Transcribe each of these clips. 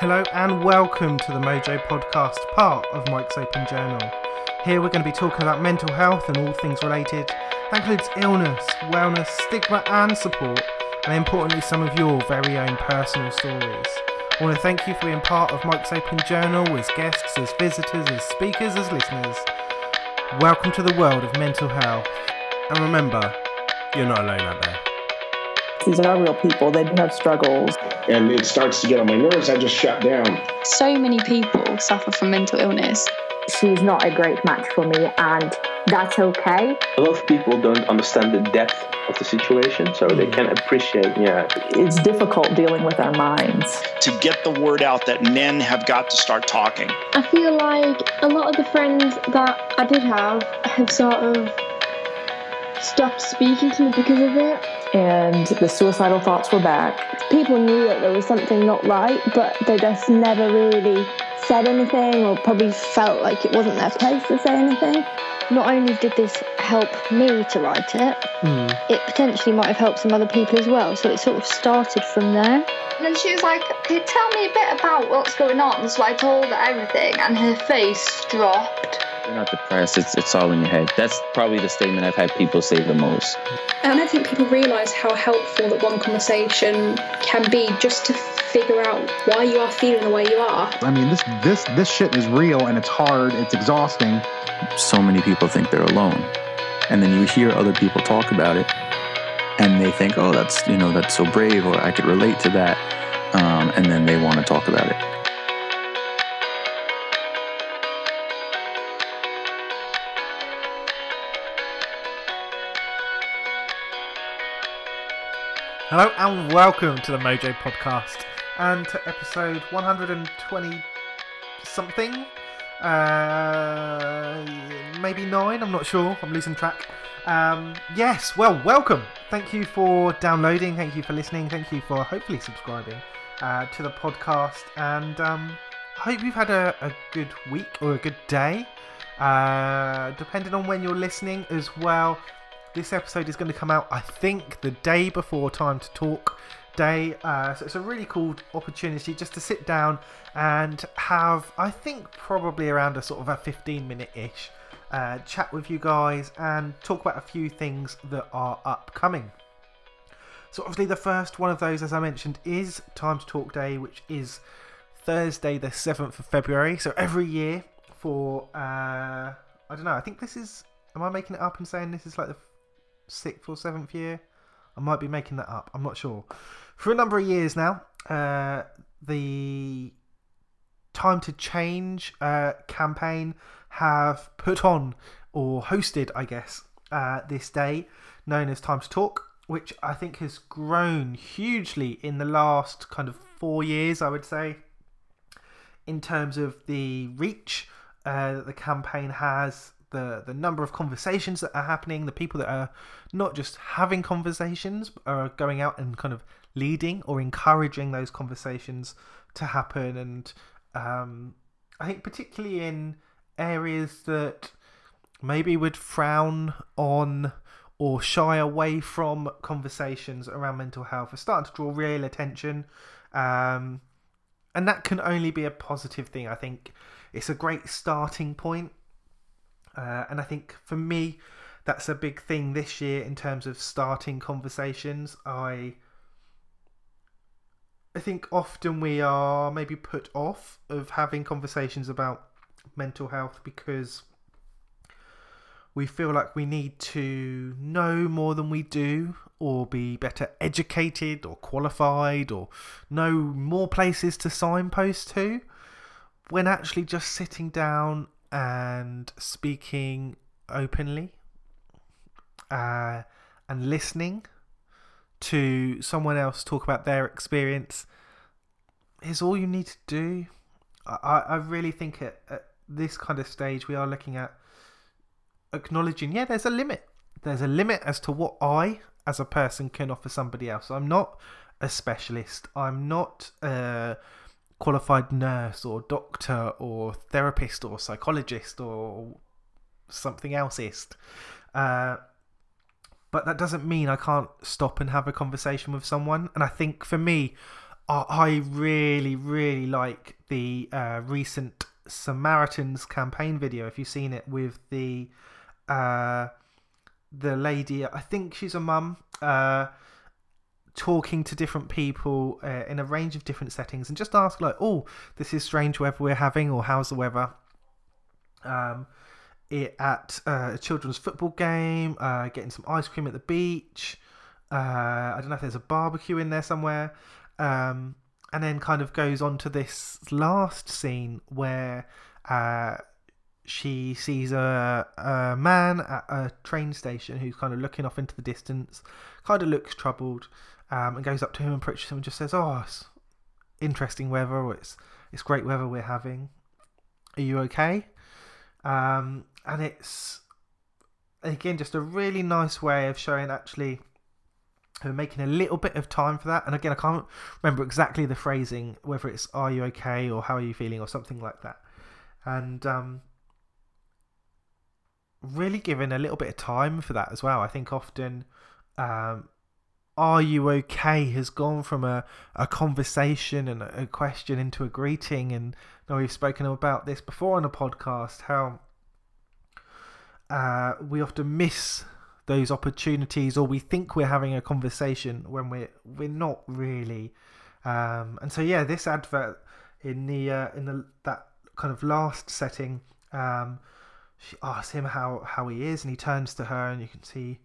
Hello and welcome to the Mojo podcast, part of Mike's Open Journal. Here we're going to be talking about mental health and all things related. That includes illness, wellness, stigma and support, and importantly some of your very own personal stories. I want to thank you for being part of Mike's Open Journal as guests, as visitors, as speakers, as listeners. Welcome to the world of mental health. And remember, you're not alone out there. These are real people. They do have struggles. And it starts to get on my nerves. I just shut down. So many people suffer from mental illness. She's not a great match for me, and that's okay. A lot of people don't understand the depth of the situation, so they can appreciate, It's difficult dealing with our minds. To get the word out that men have got to start talking. I feel like a lot of the friends that I did have sort of stopped speaking to me because of it. And the suicidal thoughts were back. People knew that there was something not right, but they just never really said anything, or probably felt like it wasn't their place to say anything. Not only did this help me to write it, it potentially might have helped some other people as well, so it sort of started from there. And then she was like, "Can you tell me a bit about what's going on?" So I told her everything, and her face dropped. You're not depressed, it's all in your head. That's probably the statement I've had people say the most. And I think people realise how helpful that one conversation can be, just to figure out why you are feeling the way you are. I mean, this shit is real, and it's hard, it's exhausting. So many people think they're alone, and then you hear other people talk about it, and they think, "Oh, that's so brave," or "I could relate to that," and then they want to talk about it. Hello and welcome to the Mojo podcast, and to episode 120 something. Maybe 9, I'm not sure, I'm losing track. Yes, well, welcome. Thank you for downloading, thank you for listening, thank you for hopefully subscribing to the podcast, and I hope you've had a good week or a good day, depending on when you're listening as well. This episode is going to come out, I think, the day before Time to Talk Day, so it's a really cool opportunity just to sit down and have, I think, probably around a sort of a 15-minute-ish chat with you guys and talk about a few things that are upcoming. So obviously the first one of those, as I mentioned, is Time to Talk Day, which is Thursday the 7th of February, so every year for, I don't know, I think this is, am I making it up and saying this is like the 6th or 7th year? I might be making that up, I'm not sure. For a number of years now, the Time to Change campaign have put on, or hosted, I guess, this day known as Time to Talk, which I think has grown hugely in the last kind of 4 years, I would say, in terms of the reach that the campaign has, the number of conversations that are happening, the people that are not just having conversations, but are going out and kind of leading or encouraging those conversations to happen. And I think particularly in areas that maybe would frown on or shy away from conversations around mental health are starting to draw real attention. And that can only be a positive thing. I think it's a great starting point. And I think for me, that's a big thing this year in terms of starting conversations. I think often we are maybe put off of having conversations about mental health because we feel like we need to know more than we do, or be better educated or qualified, or know more places to signpost to, when actually just sitting down and speaking openly and listening to someone else talk about their experience is all you need to do. I really think at this kind of stage we are looking at acknowledging, there's a limit. There's a limit as to what I, as a person, can offer somebody else. I'm not a specialist. I'm not qualified nurse or doctor or therapist or psychologist or something elseist, but that doesn't mean I can't stop and have a conversation with someone. And I think for me, I really, really like the recent Samaritans campaign video, if you've seen it, with the lady, I think she's a mum, talking to different people in a range of different settings, and just ask like, oh, this is strange weather we're having, or how's the weather? At a children's football game, getting some ice cream at the beach. I don't know if there's a barbecue in there somewhere. And then kind of goes on to this last scene where she sees a man at a train station who's kind of looking off into the distance, kind of looks troubled, and goes up to him and approaches him and just says, oh, it's interesting weather, or it's great weather we're having. Are you okay? And it's, again, just a really nice way of showing actually who are making a little bit of time for that. And again, I can't remember exactly the phrasing, whether it's are you okay or how are you feeling or something like that. And really giving a little bit of time for that as well. I think often are you okay has gone from a conversation and a question into a greeting. And you know, we've spoken about this before on a podcast, how we often miss those opportunities, or we think we're having a conversation when we're not really. And so yeah, this advert in the that kind of last setting, she asks him how he is, and he turns to her, and you can see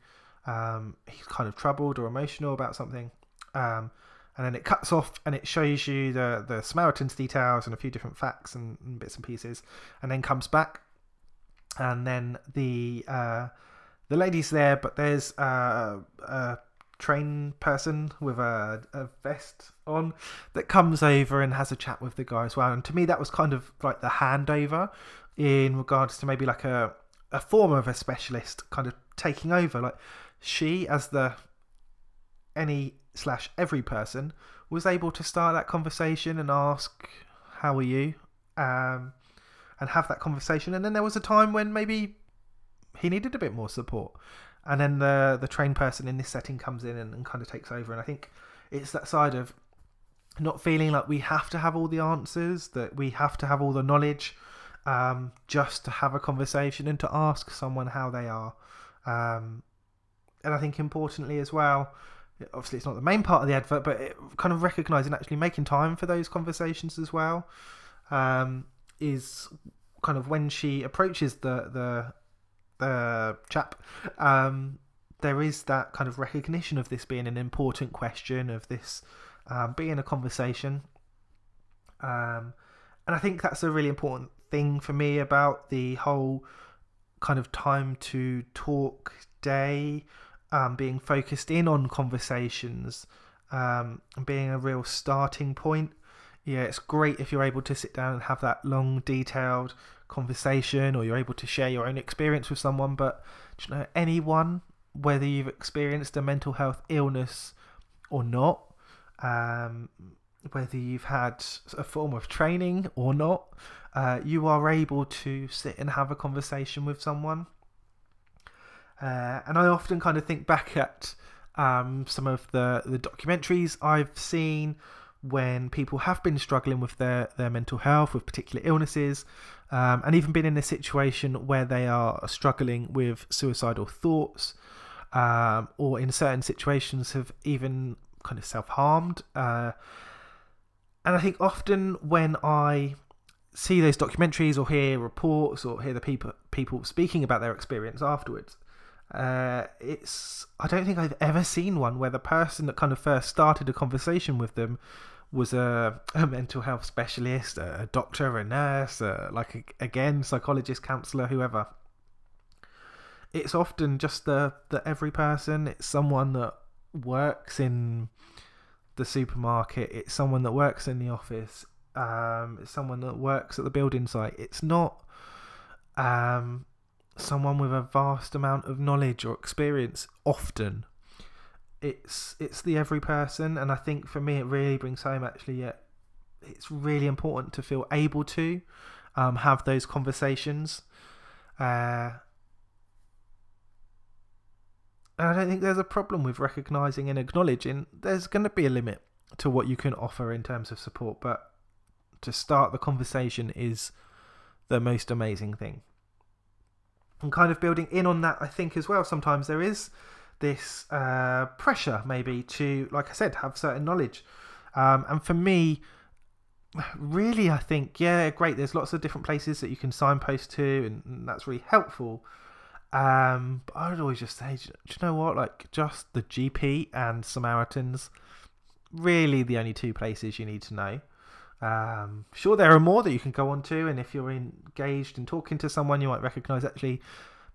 he's kind of troubled or emotional about something. And then it cuts off, and it shows you the Samaritans details and a few different facts and bits and pieces, and then comes back, and then the lady's there, but there's a train person with a vest on that comes over and has a chat with the guy as well. And to me, that was kind of like the handover in regards to maybe like a form of a specialist kind of taking over. Like she, as the any/every person, was able to start that conversation and ask, how are you? And have that conversation. And then there was a time when maybe he needed a bit more support, and then the trained person in this setting comes in and kind of takes over. And I think it's that side of not feeling like we have to have all the answers, that we have to have all the knowledge, just to have a conversation and to ask someone how they are. And I think importantly as well, obviously it's not the main part of the advert, but it kind of recognizing actually making time for those conversations as well, is kind of when she approaches the chap, there is that kind of recognition of this being an important question, of this being a conversation. And I think that's a really important thing for me about the whole kind of Time to Talk Day, being focused in on conversations, and being a real starting point. Yeah, it's great if you're able to sit down and have that long, detailed conversation, or you're able to share your own experience with someone. But do you know, anyone, whether you've experienced a mental health illness or not, whether you've had a form of training or not, you are able to sit and have a conversation with someone. And I often kind of think back at some of the documentaries I've seen when people have been struggling with their mental health, with particular illnesses, and even been in a situation where they are struggling with suicidal thoughts, or in certain situations have even kind of self-harmed. And I think often when I see those documentaries or hear reports or hear the people speaking about their experience afterwards, I don't think I've ever seen one where the person that kind of first started a conversation with them was a mental health specialist, a doctor, a nurse, psychologist, counsellor, whoever. It's often just the every person. It's someone that works in the supermarket. It's someone that works in the office. It's someone that works at the building site. It's not someone with a vast amount of knowledge or experience. Often it's the every person. And I think for me it really brings home actually, yeah, it's really important to feel able to have those conversations. And I don't think there's a problem with recognising and acknowledging there's going to be a limit to what you can offer in terms of support, but to start the conversation is the most amazing thing. And kind of building in on that, I think as well, sometimes there is this pressure maybe to, like I said, have certain knowledge. And for me, really, I think, yeah, great, there's lots of different places that you can signpost to, and that's really helpful. But I would always just say, do you know what, like, just the GP and Samaritans, really the only two places you need to know. Sure, there are more that you can go on to, and if you're engaged in talking to someone, you might recognise actually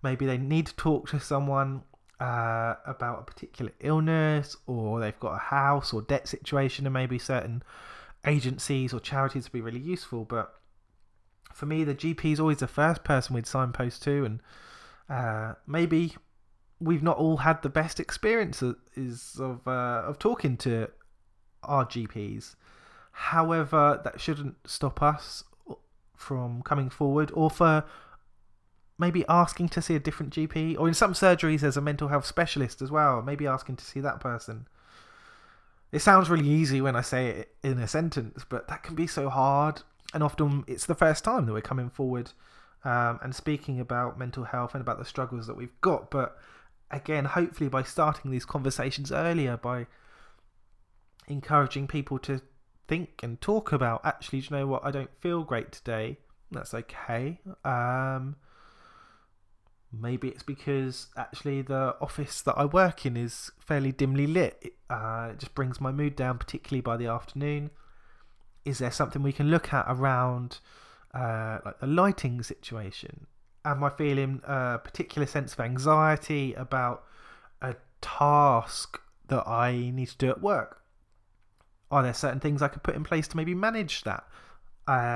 maybe they need to talk to someone about a particular illness, or they've got a house or debt situation, and maybe certain agencies or charities would be really useful. But for me, the GP is always the first person we'd signpost to, and maybe we've not all had the best experiences of talking to our GPs. However, that shouldn't stop us from coming forward, or for maybe asking to see a different GP, or in some surgeries there's a mental health specialist as well, maybe asking to see that person. It sounds really easy when I say it in a sentence, but that can be so hard, and often it's the first time that we're coming forward and speaking about mental health and about the struggles that we've got. But again, hopefully by starting these conversations earlier, by encouraging people to think and talk about, actually, do you know what, I don't feel great today, that's okay. Maybe it's because actually the office that I work in is fairly dimly lit, it just brings my mood down, particularly by the afternoon. Is there something we can look at around like the lighting situation? Am I feeling a particular sense of anxiety about a task that I need to do at work? Are there certain things I could put in place to maybe manage that? I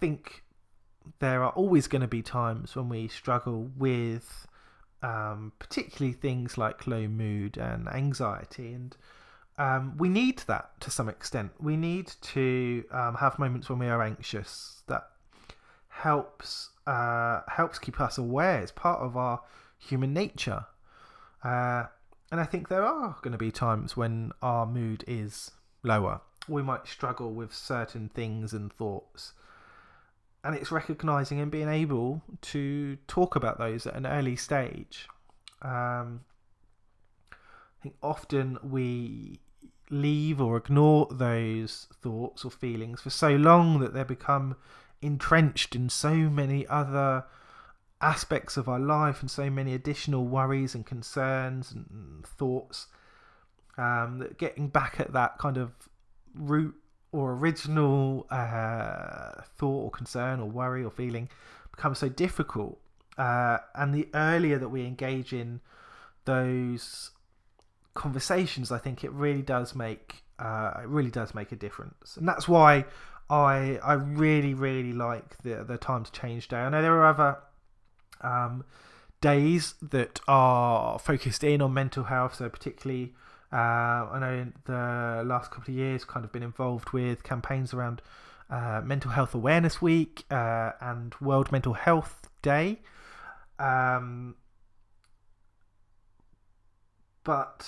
think there are always going to be times when we struggle with particularly things like low mood and anxiety, and we need that to some extent. We need to have moments when we are anxious. That helps keep us aware. It's part of our human nature. And I think there are going to be times when our mood is lower. We might struggle with certain things and thoughts. And it's recognising and being able to talk about those at an early stage. I think often we leave or ignore those thoughts or feelings for so long that they become entrenched in so many other aspects of our life, and so many additional worries and concerns and thoughts, that getting back at that kind of root or original thought or concern or worry or feeling becomes so difficult. And the earlier that we engage in those conversations, I think it really does make a difference. And that's why I really like the Time to Change Day. I know there are other days that are focused in on mental health, so particularly I know in the last couple of years kind of been involved with campaigns around Mental Health Awareness Week and World Mental Health Day, but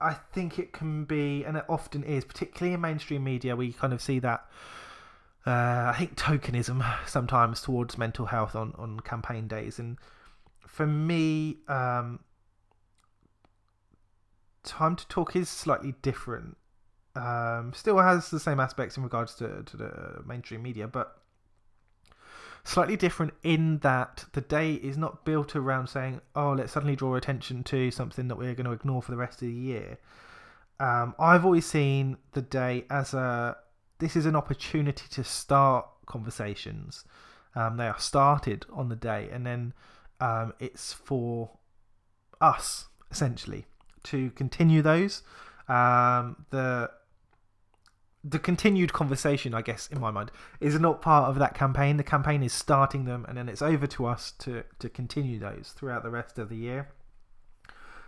I think it can be, and it often is, particularly in mainstream media, we kind of see that I think tokenism sometimes towards mental health on campaign days. And for me, Time to Talk is slightly different. Still has the same aspects in regards to the mainstream media, but slightly different in that the day is not built around saying, oh, let's suddenly draw attention to something that we're going to ignore for the rest of the year. I've always seen the day as this is an opportunity to start conversations. They are started on the day, and then it's for us, essentially, to continue those. The continued conversation, I guess, in my mind, is not part of that campaign. The campaign is starting them, and then it's over to us to continue those throughout the rest of the year.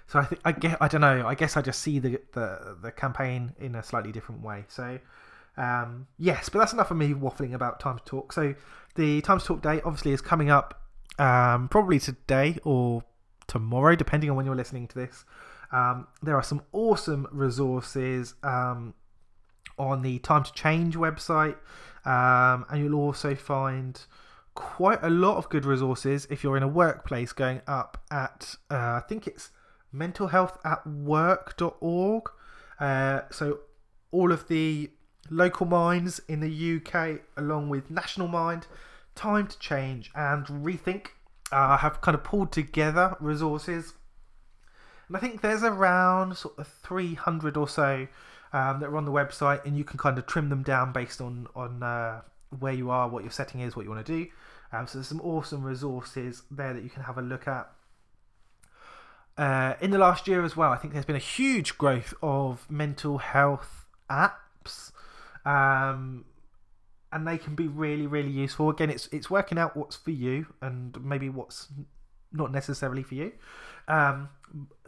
So I think, I guess I just see the campaign in a slightly different way. So yes, but that's enough of me waffling about Time to Talk. So the Time to Talk Day obviously is coming up probably today or tomorrow, depending on when you're listening to this. There are some awesome resources on the Time to Change website, and you'll also find quite a lot of good resources if you're in a workplace, going up at I think it's mentalhealthatwork.org. So all of the local minds in the UK, along with National Mind, Time to Change and Rethink, have kind of pulled together resources, and I think there's around sort of 300 or so that are on the website, and you can kind of trim them down based on where you are, what your setting is, what you want to do. So there's some awesome resources there that you can have a look at. In the last year as well, I think there's been a huge growth of mental health apps, and they can be really, really useful. Again, it's working out what's for you and maybe what's not necessarily for you.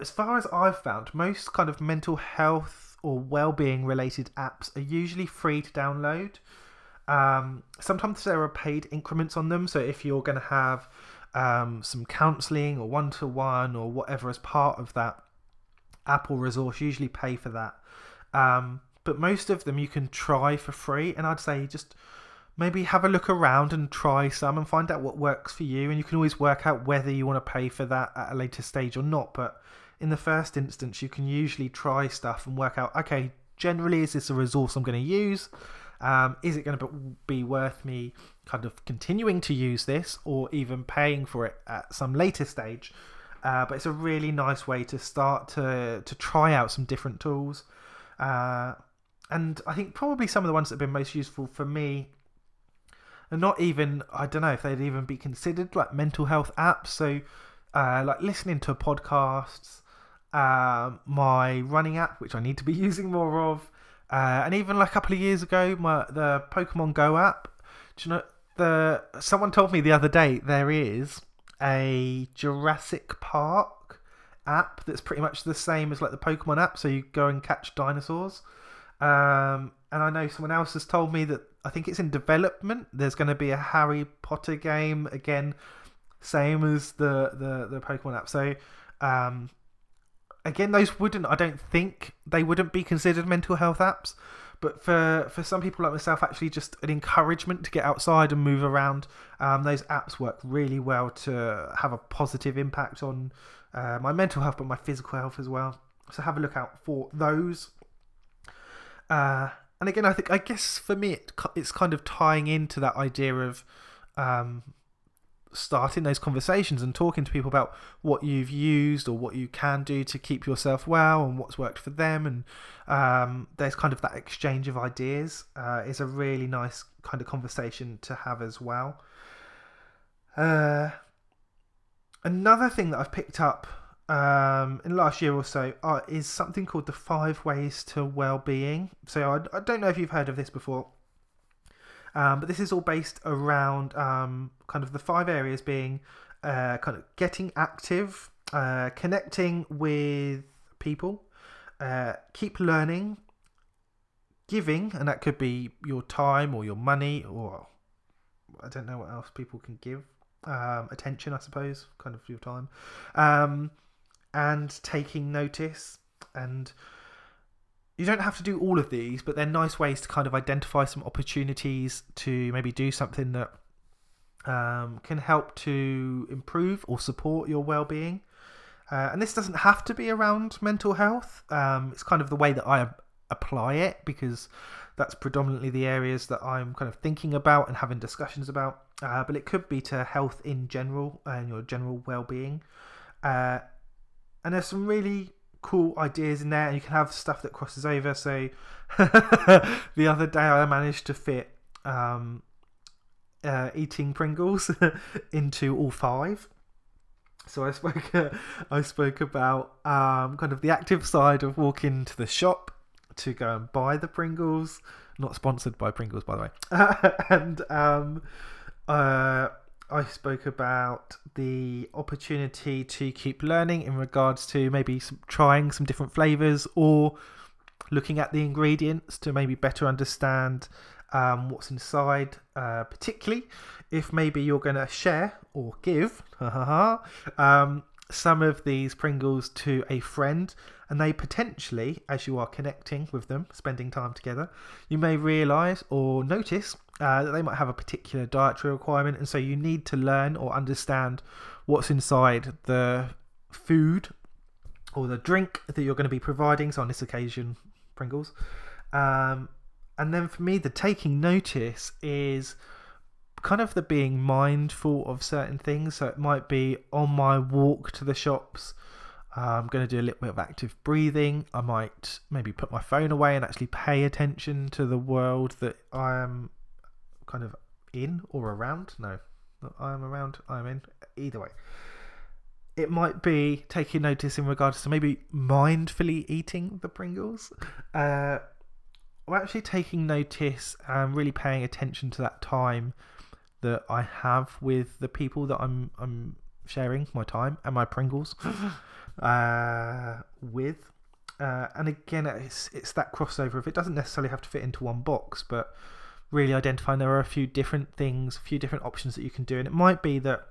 As far as I've found, most kind of mental health or well-being related apps are usually free to download. Sometimes there are paid increments on them, so if you're going to have some counselling or one-to-one or whatever as part of that Apple resource, usually pay for that, but most of them you can try for free, and I'd say just maybe have a look around and try some and find out what works for you, and you can always work out whether you want to pay for that at a later stage or not. But in the first instance, you can usually try stuff and work out, okay, generally, is this a resource I'm going to use? Is it going to be worth me kind of continuing to use this or even paying for it at some later stage? But it's a really nice way to start to try out some different tools. And I think probably some of the ones that have been most useful for me are not even, I don't know if they'd even be considered like mental health apps. So like listening to podcasts, my running app, which I need to be using more of, and even like a couple of years ago, the Pokemon Go app. Do you know, someone told me the other day there is a Jurassic Park app that's pretty much the same as like the Pokemon app, so you go and catch dinosaurs. And I know someone else has told me that I think it's in development. There's going to be a Harry Potter game, again, same as the Pokemon app. So again, I don't think they wouldn't be considered mental health apps, but for some people like myself, actually just an encouragement to get outside and move around. Those apps work really well to have a positive impact on my mental health, but my physical health as well. So have a look out for those. And again, I guess for me, it's kind of tying into that idea of starting those conversations and talking to people about what you've used or what you can do to keep yourself well and what's worked for them, and there's kind of that exchange of ideas is a really nice kind of conversation to have as well. Another thing that I've picked up in the last year or so is something called the 5 Ways to Wellbeing. So I don't know if you've heard of this before, but this is all based around kind of the 5 areas being kind of getting active, connecting with people, keep learning, giving, and that could be your time or your money, or I don't know what else people can give, attention, I suppose, kind of your time, and taking notice. And you don't have to do all of these, but they're nice ways to kind of identify some opportunities to maybe do something that can help to improve or support your well-being. And this doesn't have to be around mental health. It's kind of the way that I apply it, because that's predominantly the areas that I'm kind of thinking about and having discussions about. But it could be to health in general and your general well-being. And there's some really cool ideas in there, and you can have stuff that crosses over. So the other day I managed to fit eating Pringles into all 5. So I spoke about kind of the active side of walking to the shop to go and buy the Pringles, not sponsored by Pringles, by the way. And I spoke about the opportunity to keep learning in regards to maybe trying some different flavours or looking at the ingredients to maybe better understand what's inside, particularly if maybe you're going to share or give some of these Pringles to a friend, and they potentially, as you are connecting with them, spending time together, you may realise or notice that they might have a particular dietary requirement, and so you need to learn or understand what's inside the food or the drink that you're going to be providing, so on this occasion, Pringles. And then for me, the taking notice is kind of the being mindful of certain things. So it might be on my walk to the shops, I'm going to do a little bit of active breathing. I might maybe put my phone away and actually pay attention to the world that I am kind of in or around. No, I am around, I am in, either way. It might be taking notice in regards to maybe mindfully eating the Pringles. Or actually taking notice and really paying attention to that time that I have with the people that I'm sharing my time and my Pringles with. And again, it's that crossover. If it doesn't necessarily have to fit into one box, but really identifying there are a few different things, a few different options that you can do. And it might be that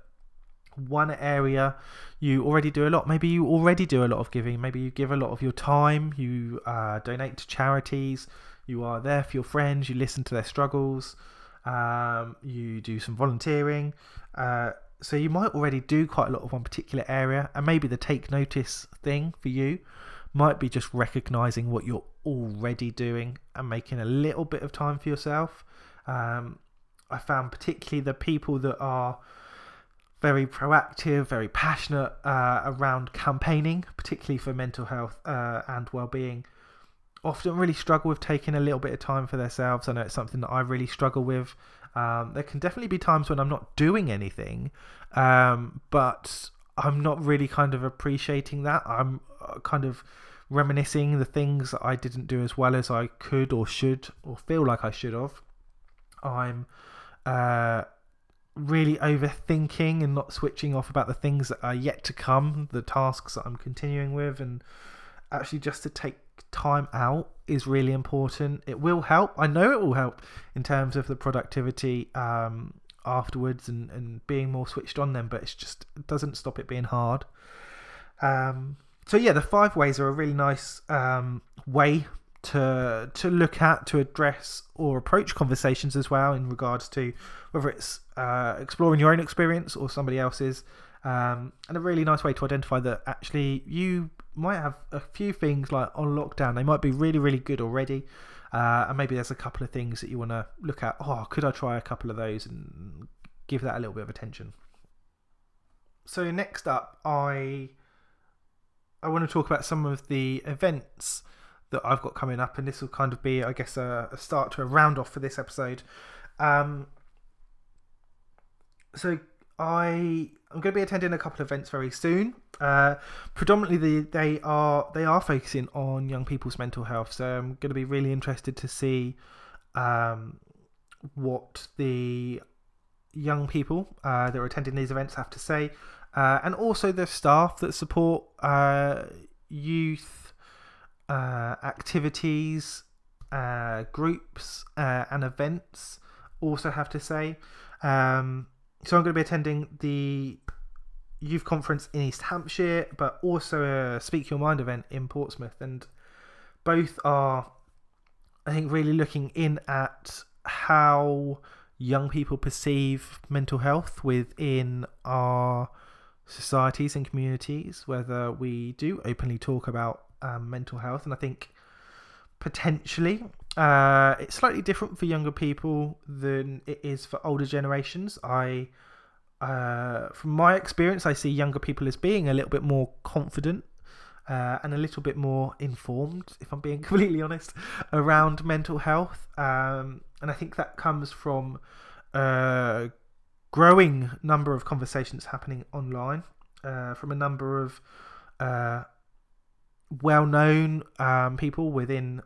one area you already do a lot. Maybe you already do a lot of giving. Maybe you give a lot of your time. You donate to charities. You are there for your friends. You listen to their struggles. You do some volunteering. So you might already do quite a lot of one particular area. And maybe the take notice thing for you might be just recognizing what you're already doing and making a little bit of time for yourself. I found particularly the people that are very proactive, very passionate around campaigning, particularly for mental health and well-being, often really struggle with taking a little bit of time for themselves. I know it's something that I really struggle with. There can definitely be times when I'm not doing anything, but I'm not really kind of appreciating that. I'm kind of reminiscing the things that I didn't do as well as I could or should or feel like I should have. I'm really overthinking and not switching off about the things that are yet to come, the tasks that I'm continuing with, and actually just to take time out is really important. It will help. I know it will help in terms of the productivity afterwards and being more switched on then, but it doesn't stop it being hard. So yeah, the 5 ways are a really nice way to look at, to address or approach conversations as well, in regards to whether it's exploring your own experience or somebody else's, and a really nice way to identify that actually you might have a few things like on lockdown. They might be really, really good already, and maybe there's a couple of things that you want to look at. Oh, could I try a couple of those and give that a little bit of attention? So next up, I want to talk about some of the events that I've got coming up, and this will kind of be, I guess, a start to a round off for this episode. So I'm going to be attending a couple of events very soon. Predominantly, they are focusing on young people's mental health, so I'm going to be really interested to see what the young people that are attending these events have to say, and also the staff that support youth activities, groups, and events also have to say. So I'm going to be attending the youth conference in East Hampshire, but also a Speak Your Mind event in Portsmouth, and both are, I think, really looking in at how young people perceive mental health within our societies and communities, whether we do openly talk about mental health. And I think potentially it's slightly different for younger people than it is for older generations. From my experience, I see younger people as being a little bit more confident and a little bit more informed, if I'm being completely honest, around mental health. And I think that comes from a growing number of conversations happening online, from a number of well-known people within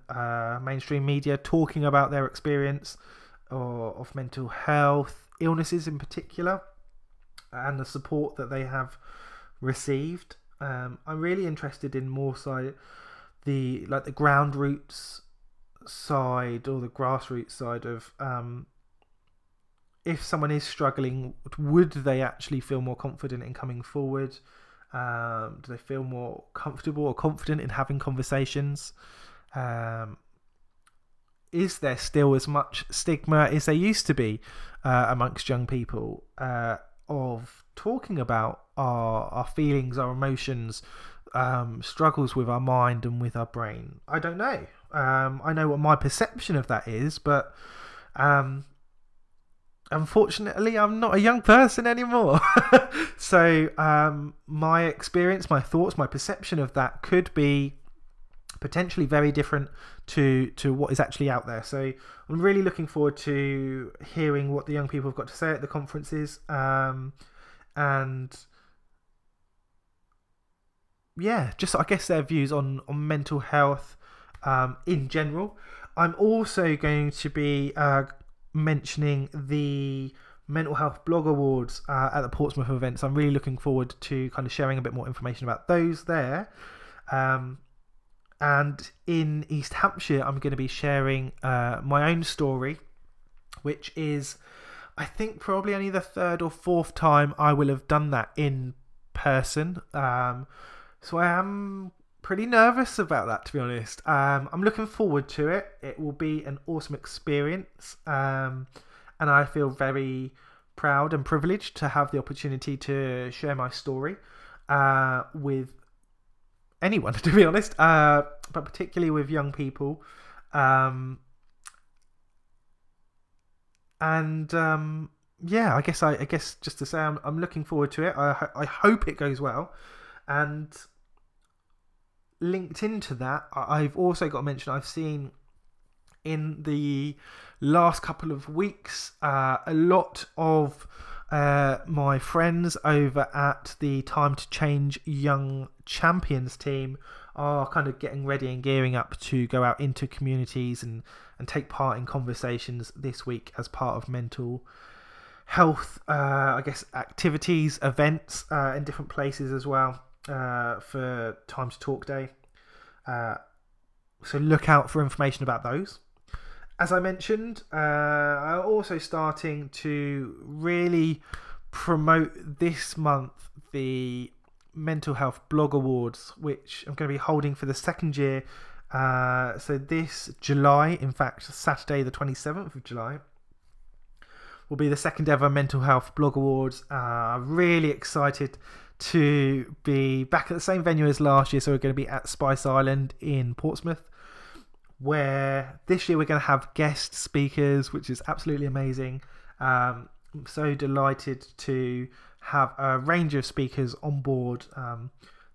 mainstream media talking about their experience of mental health illnesses in particular, and the support that they have received. I'm really interested in more so the ground roots side or the grassroots side of if someone is struggling, would they actually feel more confident in coming forward? Do they feel more comfortable or confident in having conversations? Is there still as much stigma as there used to be amongst young people of talking about our feelings, our emotions, struggles with our mind and with our brain? I don't know. I know what my perception of that is, but unfortunately, I'm not a young person anymore. So my experience, my thoughts, my perception of that could be potentially very different to what is actually out there. So I'm really looking forward to hearing what the young people have got to say at the conferences. And yeah, just I guess their views on mental health in general. I'm also going to be mentioning the Mental Health Blog Awards at the Portsmouth event. So I'm really looking forward to kind of sharing a bit more information about those there. And in East Hampshire, I'm going to be sharing my own story, which is, I think, probably only the third or fourth time I will have done that in person. So I am pretty nervous about that, to be honest. I'm looking forward to it. It will be an awesome experience. And I feel very proud and privileged to have the opportunity to share my story with anyone, to be honest, but particularly with young people. Yeah, I guess just to say I'm looking forward to it. I hope it goes well. And linked into that, I've also got to mention I've seen in the last couple of weeks a lot of my friends over at the Time to Change Young Champions team are kind of getting ready and gearing up to go out into communities and take part in conversations this week as part of mental health, I guess, activities, events in different places as well for Time to Talk Day. So look out for information about those. As I mentioned, I'm also starting to really promote this month the Mental Health Blog Awards, which I'm going to be holding for the second year. So this July, in fact, Saturday the 27th of July, will be the second ever Mental Health Blog Awards. I'm really excited to be back at the same venue as last year. So we're going to be at Spice Island in Portsmouth, where this year we're going to have guest speakers, which is absolutely amazing. I'm so delighted to have a range of speakers on board.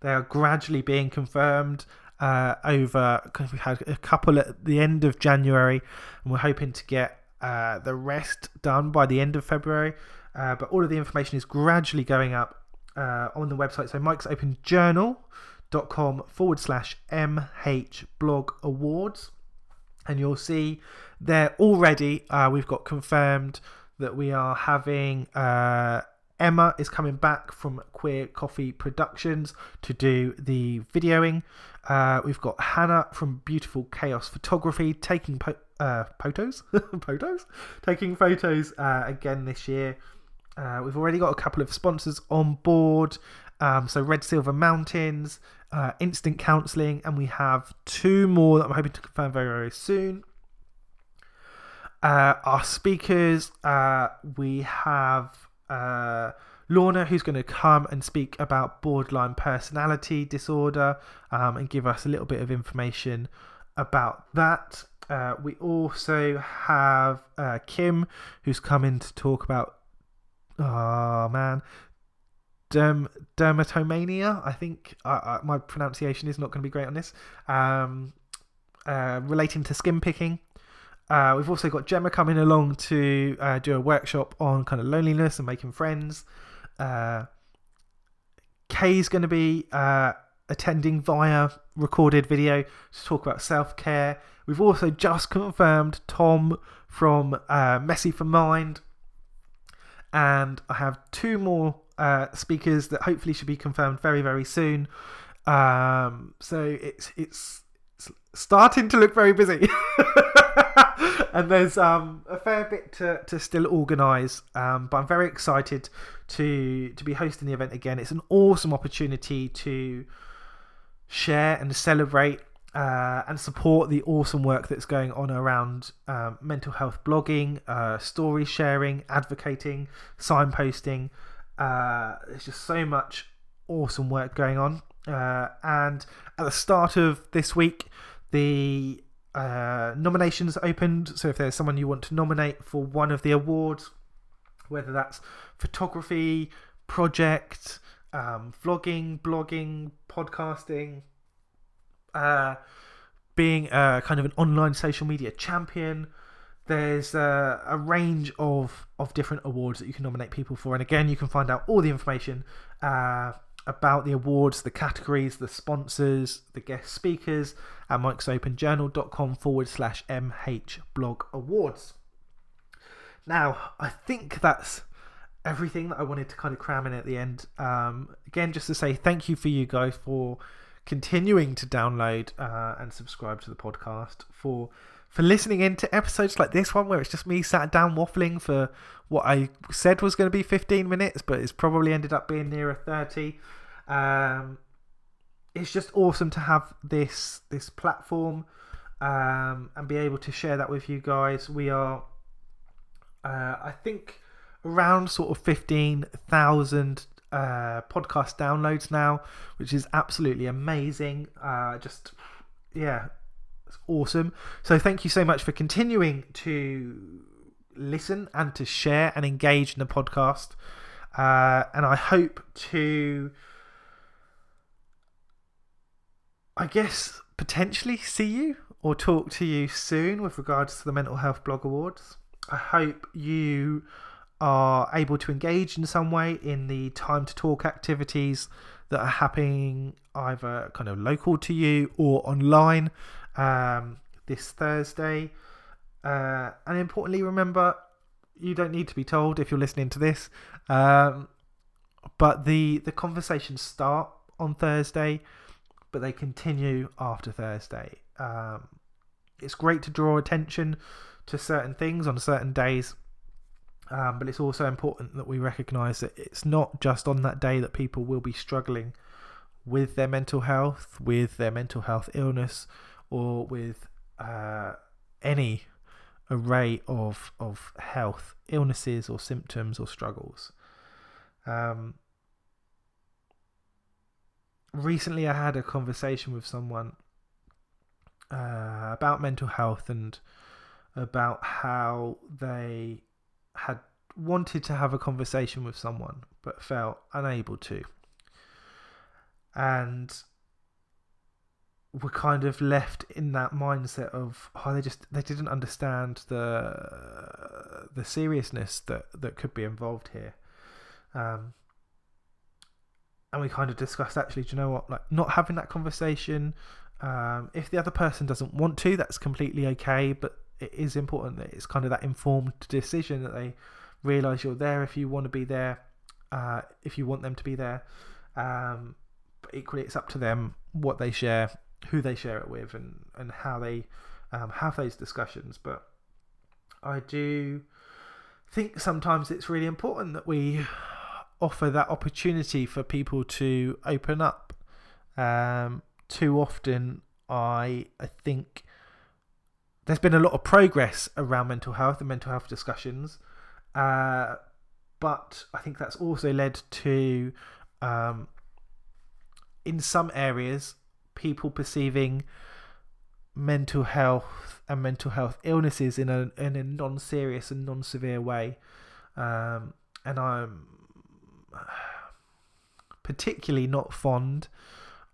They are gradually being confirmed because we had a couple at the end of January, and we're hoping to get the rest done by the end of February. But all of the information is gradually going up on the website. So mikesopenjournal.com/MH Blog Awards, and you'll see there already we've got confirmed that we are having Emma is coming back from Queer Coffee Productions to do the videoing. We've got Hannah from Beautiful Chaos Photography taking photos again this year. We've already got a couple of sponsors on board. So Red Silver Mountains, Instant Counseling, and we have two more that I'm hoping to confirm very, very soon. Our speakers, we have Lorna, who's going to come and speak about borderline personality disorder and give us a little bit of information about that. We also have Kim, who's come in to talk about dermatomania. I think my pronunciation is not going to be great on this, relating to skin picking. We've also got Gemma coming along to do a workshop on kind of loneliness and making friends. Kay's going to be attending via recorded video to talk about self-care. We've also just confirmed Tom from Messy for Mind. And I have two more speakers that hopefully should be confirmed very, very soon. So it's starting to look very busy. And there's a fair bit to still organise, but I'm very excited to be hosting the event again. It's an awesome opportunity to share and celebrate and support the awesome work that's going on around mental health blogging, story sharing, advocating, signposting. There's just so much awesome work going on. And at the start of this week, the nominations opened. So if there's someone you want to nominate for one of the awards, whether that's photography, project, vlogging, blogging, podcasting, being a kind of an online social media champion, there's a range of different awards that you can nominate people for. And again, you can find out all the information about the awards, the categories, the sponsors, the guest speakers at mikesopenjournal.com/MH Blog Awards. Now, I think that's everything that I wanted to kind of cram in at the end. Again, just to say thank you for you guys for continuing to download and subscribe to the podcast, for listening in to episodes like this one, where it's just me sat down waffling for what I said was going to be 15 minutes, but it's probably ended up being nearer 30. It's just awesome to have this platform and be able to share that with you guys. We are, I think, around sort of 15,000 podcast downloads now, which is absolutely amazing. It's awesome. So thank you so much for continuing to listen and to share and engage in the podcast. And I hope to, I guess, potentially see you or talk to you soon with regards to the Mental Health Blog Awards. I hope you are able to engage in some way in the Time to Talk activities that are happening either kind of local to you or online this Thursday. And importantly, remember, you don't need to be told if you're listening to this, but the conversations start on Thursday, but they continue after Thursday. It's great to draw attention to certain things on certain days, but it's also important that we recognise that it's not just on that day that people will be struggling with their mental health, with their mental health illness, or with any array of health illnesses or symptoms or struggles. Recently I had a conversation with someone about mental health and about how they had wanted to have a conversation with someone but felt unable to. And were kind of left in that mindset of, oh, they didn't understand the seriousness that could be involved here. And we kind of discussed, actually, do you know what, like, not having that conversation, if the other person doesn't want to, that's completely okay, but it is important that it's kind of that informed decision that they realise you're there if you want to be there, if you want them to be there. But equally, it's up to them what they share, who they share it with, and how they have those discussions. But I do think sometimes it's really important that we offer that opportunity for people to open up. Too often, I think there's been a lot of progress around mental health and mental health discussions, but I think that's also led to in some areas, people perceiving mental health and mental health illnesses in a non-serious and non-severe way. And I'm particularly not fond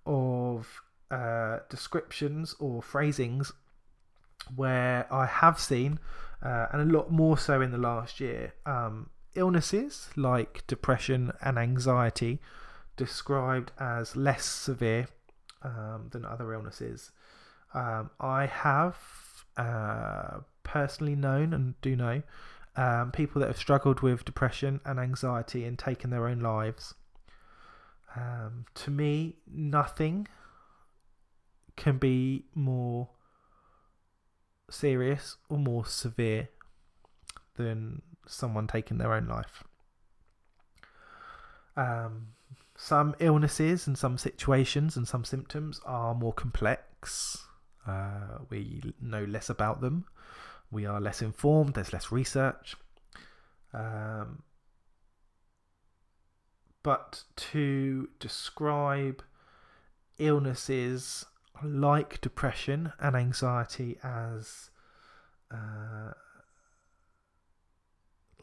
of descriptions or phrasings where I have seen, and a lot more so in the last year, illnesses like depression and anxiety described as less severe than other illnesses. I have personally known and do know people that have struggled with depression and anxiety and taken their own lives. To me, nothing can be more serious or more severe than someone taking their own life. Some illnesses and some situations and some symptoms are more complex. We know less about them. We are less informed. There's less research. But to describe illnesses like depression and anxiety as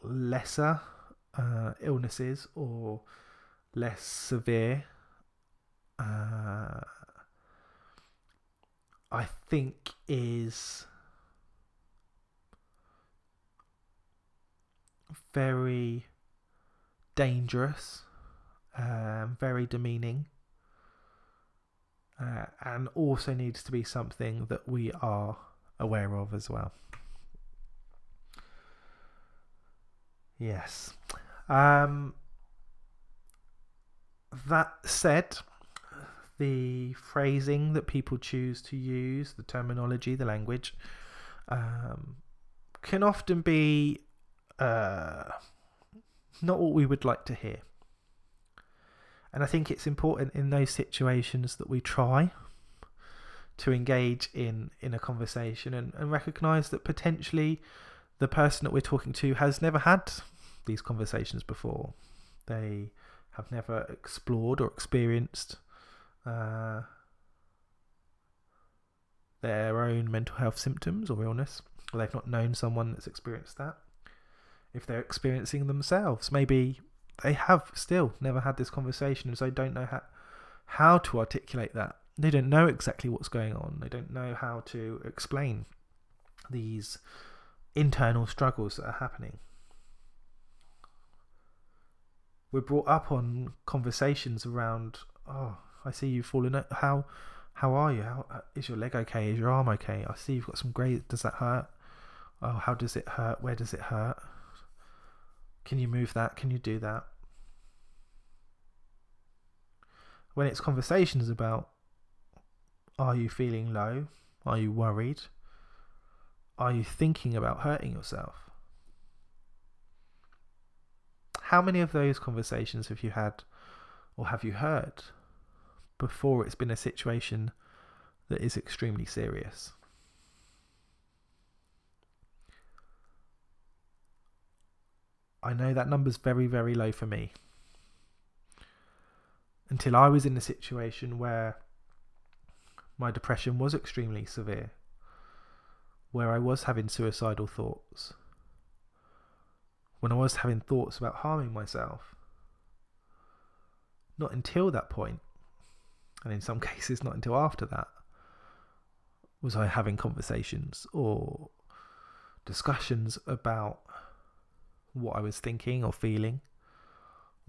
lesser illnesses or less severe, I think is very dangerous, very demeaning, and also needs to be something that we are aware of as well. Yes. That said, the phrasing that people choose to use, the terminology, the language, can often be not what we would like to hear. And I think it's important in those situations that we try to engage in a conversation and recognise that potentially the person that we're talking to has never had these conversations before. They have never explored or experienced their own mental health symptoms or illness, or they've not known someone that's experienced that. If they're experiencing themselves, maybe they have still never had this conversation, and so don't know how to articulate that. They don't know exactly what's going on. They don't know how to explain these internal struggles that are happening. We're brought up on conversations around, oh, I see you've fallen out. How are you? How is your leg okay? Is your arm okay? I see you've got some graze. Does that hurt? Oh, how does it hurt? Where does it hurt? Can you move that? Can you do that? When it's conversations about, are you feeling low? Are you worried? Are you thinking about hurting yourself? How many of those conversations have you had or have you heard before it's been a situation that is extremely serious? I know that number's very, very low for me. Until I was in a situation where my depression was extremely severe, where I was having suicidal thoughts, when I was having thoughts about harming myself. Not until that point, and in some cases not until after that, was I having conversations or discussions about what I was thinking or feeling,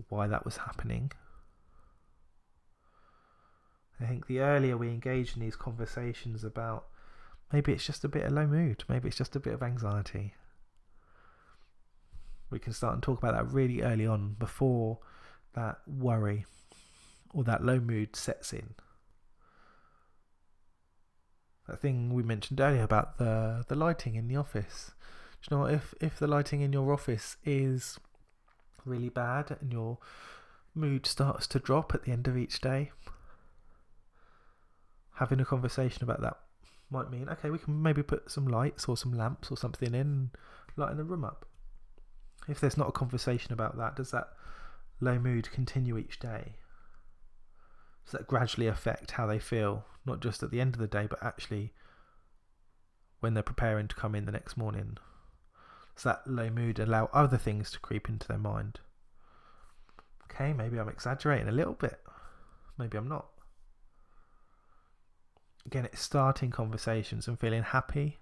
why that was happening. I think the earlier we engage in these conversations about, maybe it's just a bit of low mood, maybe it's just a bit of anxiety, we can start and talk about that really early on, before that worry or that low mood sets in. That thing we mentioned earlier about the lighting in the office. Do you know what? If the lighting in your office is really bad and your mood starts to drop at the end of each day, having a conversation about that might mean, okay, we can maybe put some lights or some lamps or something in and lighten the room up. If there's not a conversation about that, does that low mood continue each day? Does that gradually affect how they feel, not just at the end of the day, but actually when they're preparing to come in the next morning? Does that low mood allow other things to creep into their mind? Okay, maybe I'm exaggerating a little bit. Maybe I'm not. Again, it's starting conversations and feeling happy.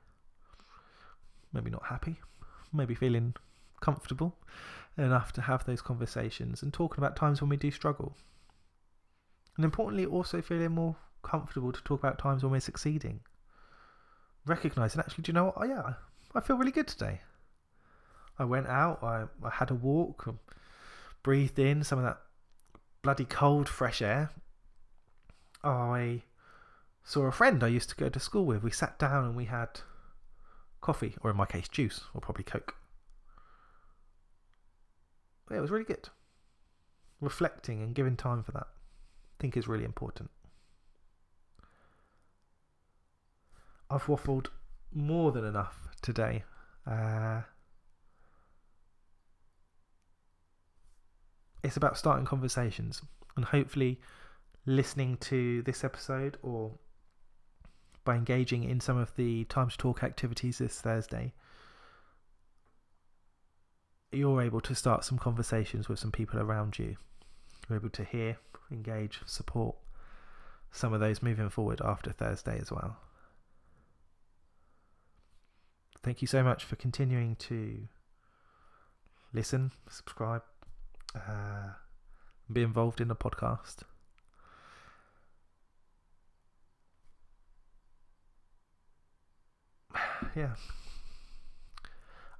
Maybe not happy. Maybe feeling comfortable enough to have those conversations and talking about times when we do struggle, and importantly also feeling more comfortable to talk about times when we're succeeding, recognizing, actually, do you know what, oh yeah, I feel really good today. I went out, I had a walk, breathed in some of that bloody cold fresh air. I saw a friend I used to go to school with, we sat down and we had coffee, or in my case, juice, or probably Coke. But yeah, it was really good. Reflecting and giving time for that, I think, is really important. I've waffled more than enough today. It's about starting conversations, and hopefully listening to this episode, or by engaging in some of the Time to Talk activities this Thursday, you're able to start some conversations with some people around you. You're able to hear, engage, support some of those moving forward after Thursday as well. Thank you so much for continuing to listen, subscribe, be involved in the podcast. Yeah.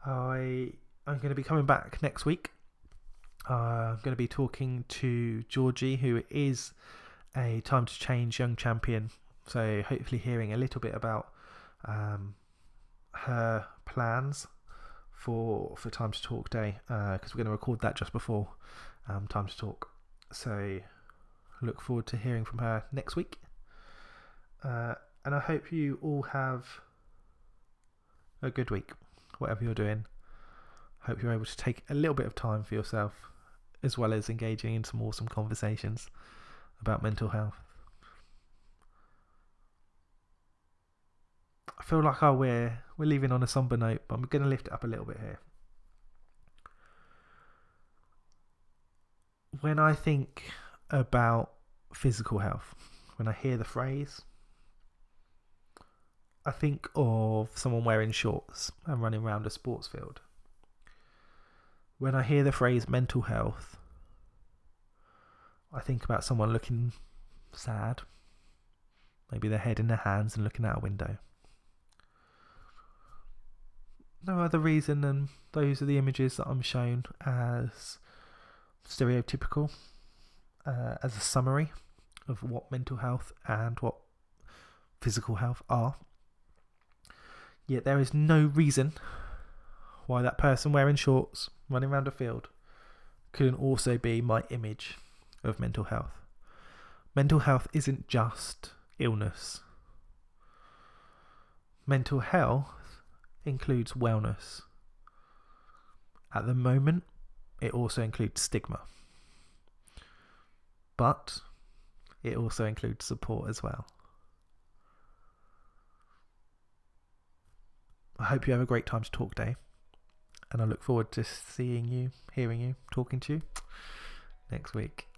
I'm going to be coming back next week. I'm going to be talking to Georgie, who is a Time to Change young champion. So hopefully hearing a little bit about her plans for Time to Talk Day, because we're going to record that just before Time to Talk. So look forward to hearing from her next week. And I hope you all have a good week, whatever you're doing. Hope you're able to take a little bit of time for yourself, as well as engaging in some awesome conversations about mental health. I feel like we're leaving on a somber note, but I'm going to lift it up a little bit here. When I think about physical health, when I hear the phrase, I think of someone wearing shorts and running around a sports field. When I hear the phrase mental health, I think about someone looking sad, maybe their head in their hands and looking out a window. No other reason than those are the images that I'm shown as stereotypical, as a summary of what mental health and what physical health are. Yet there is no reason why that person wearing shorts running around a field couldn't also be my image of mental health. Mental health isn't just illness. Mental health includes wellness. At the moment, it also includes stigma. But it also includes support as well. I hope you have a great Time to Talk Day. And I look forward to seeing you, hearing you, talking to you next week.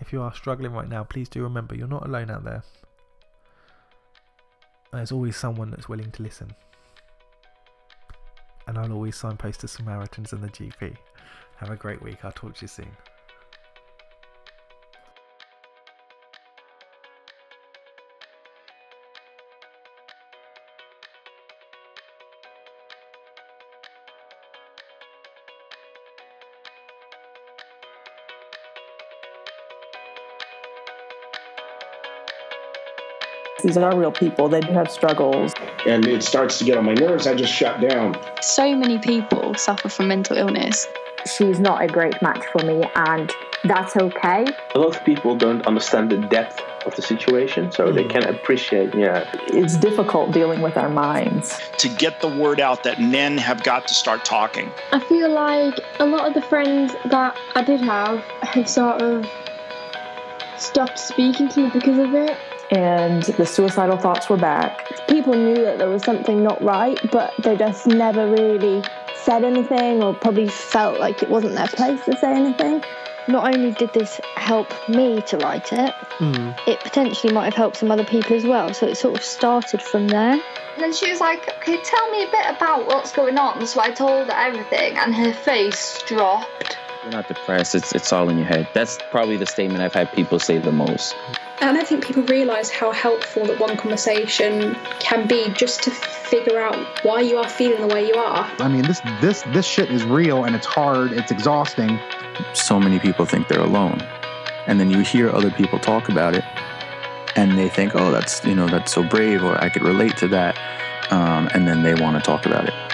If you are struggling right now, please do remember you're not alone out there. There's always someone that's willing to listen. And I'll always signpost to Samaritans and the GP. Have a great week. I'll talk to you soon. These are real people. They do have struggles. And it starts to get on my nerves. I just shut down. So many people suffer from mental illness. She's not a great match for me, and that's okay. A lot of people don't understand the depth of the situation, so they can't appreciate, It's difficult dealing with our minds. To get the word out that men have got to start talking. I feel like a lot of the friends that I did have sort of stopped speaking to me because of it. And the suicidal thoughts were back. People knew that there was something not right, but they just never really said anything, or probably felt like it wasn't their place to say anything. Not only did this help me to write it, it potentially might have helped some other people as well, so it sort of started from there. And then she was like, "Can you tell me a bit about what's going on?" So I told her everything, and her face dropped. You're not depressed, it's all in your head. That's probably the statement I've had people say the most. And I think people realise how helpful that one conversation can be, just to figure out why you are feeling the way you are. I mean, this shit is real, and it's hard, it's exhausting. So many people think they're alone, and then you hear other people talk about it, and they think, oh, that's so brave, or I could relate to that, and then they want to talk about it.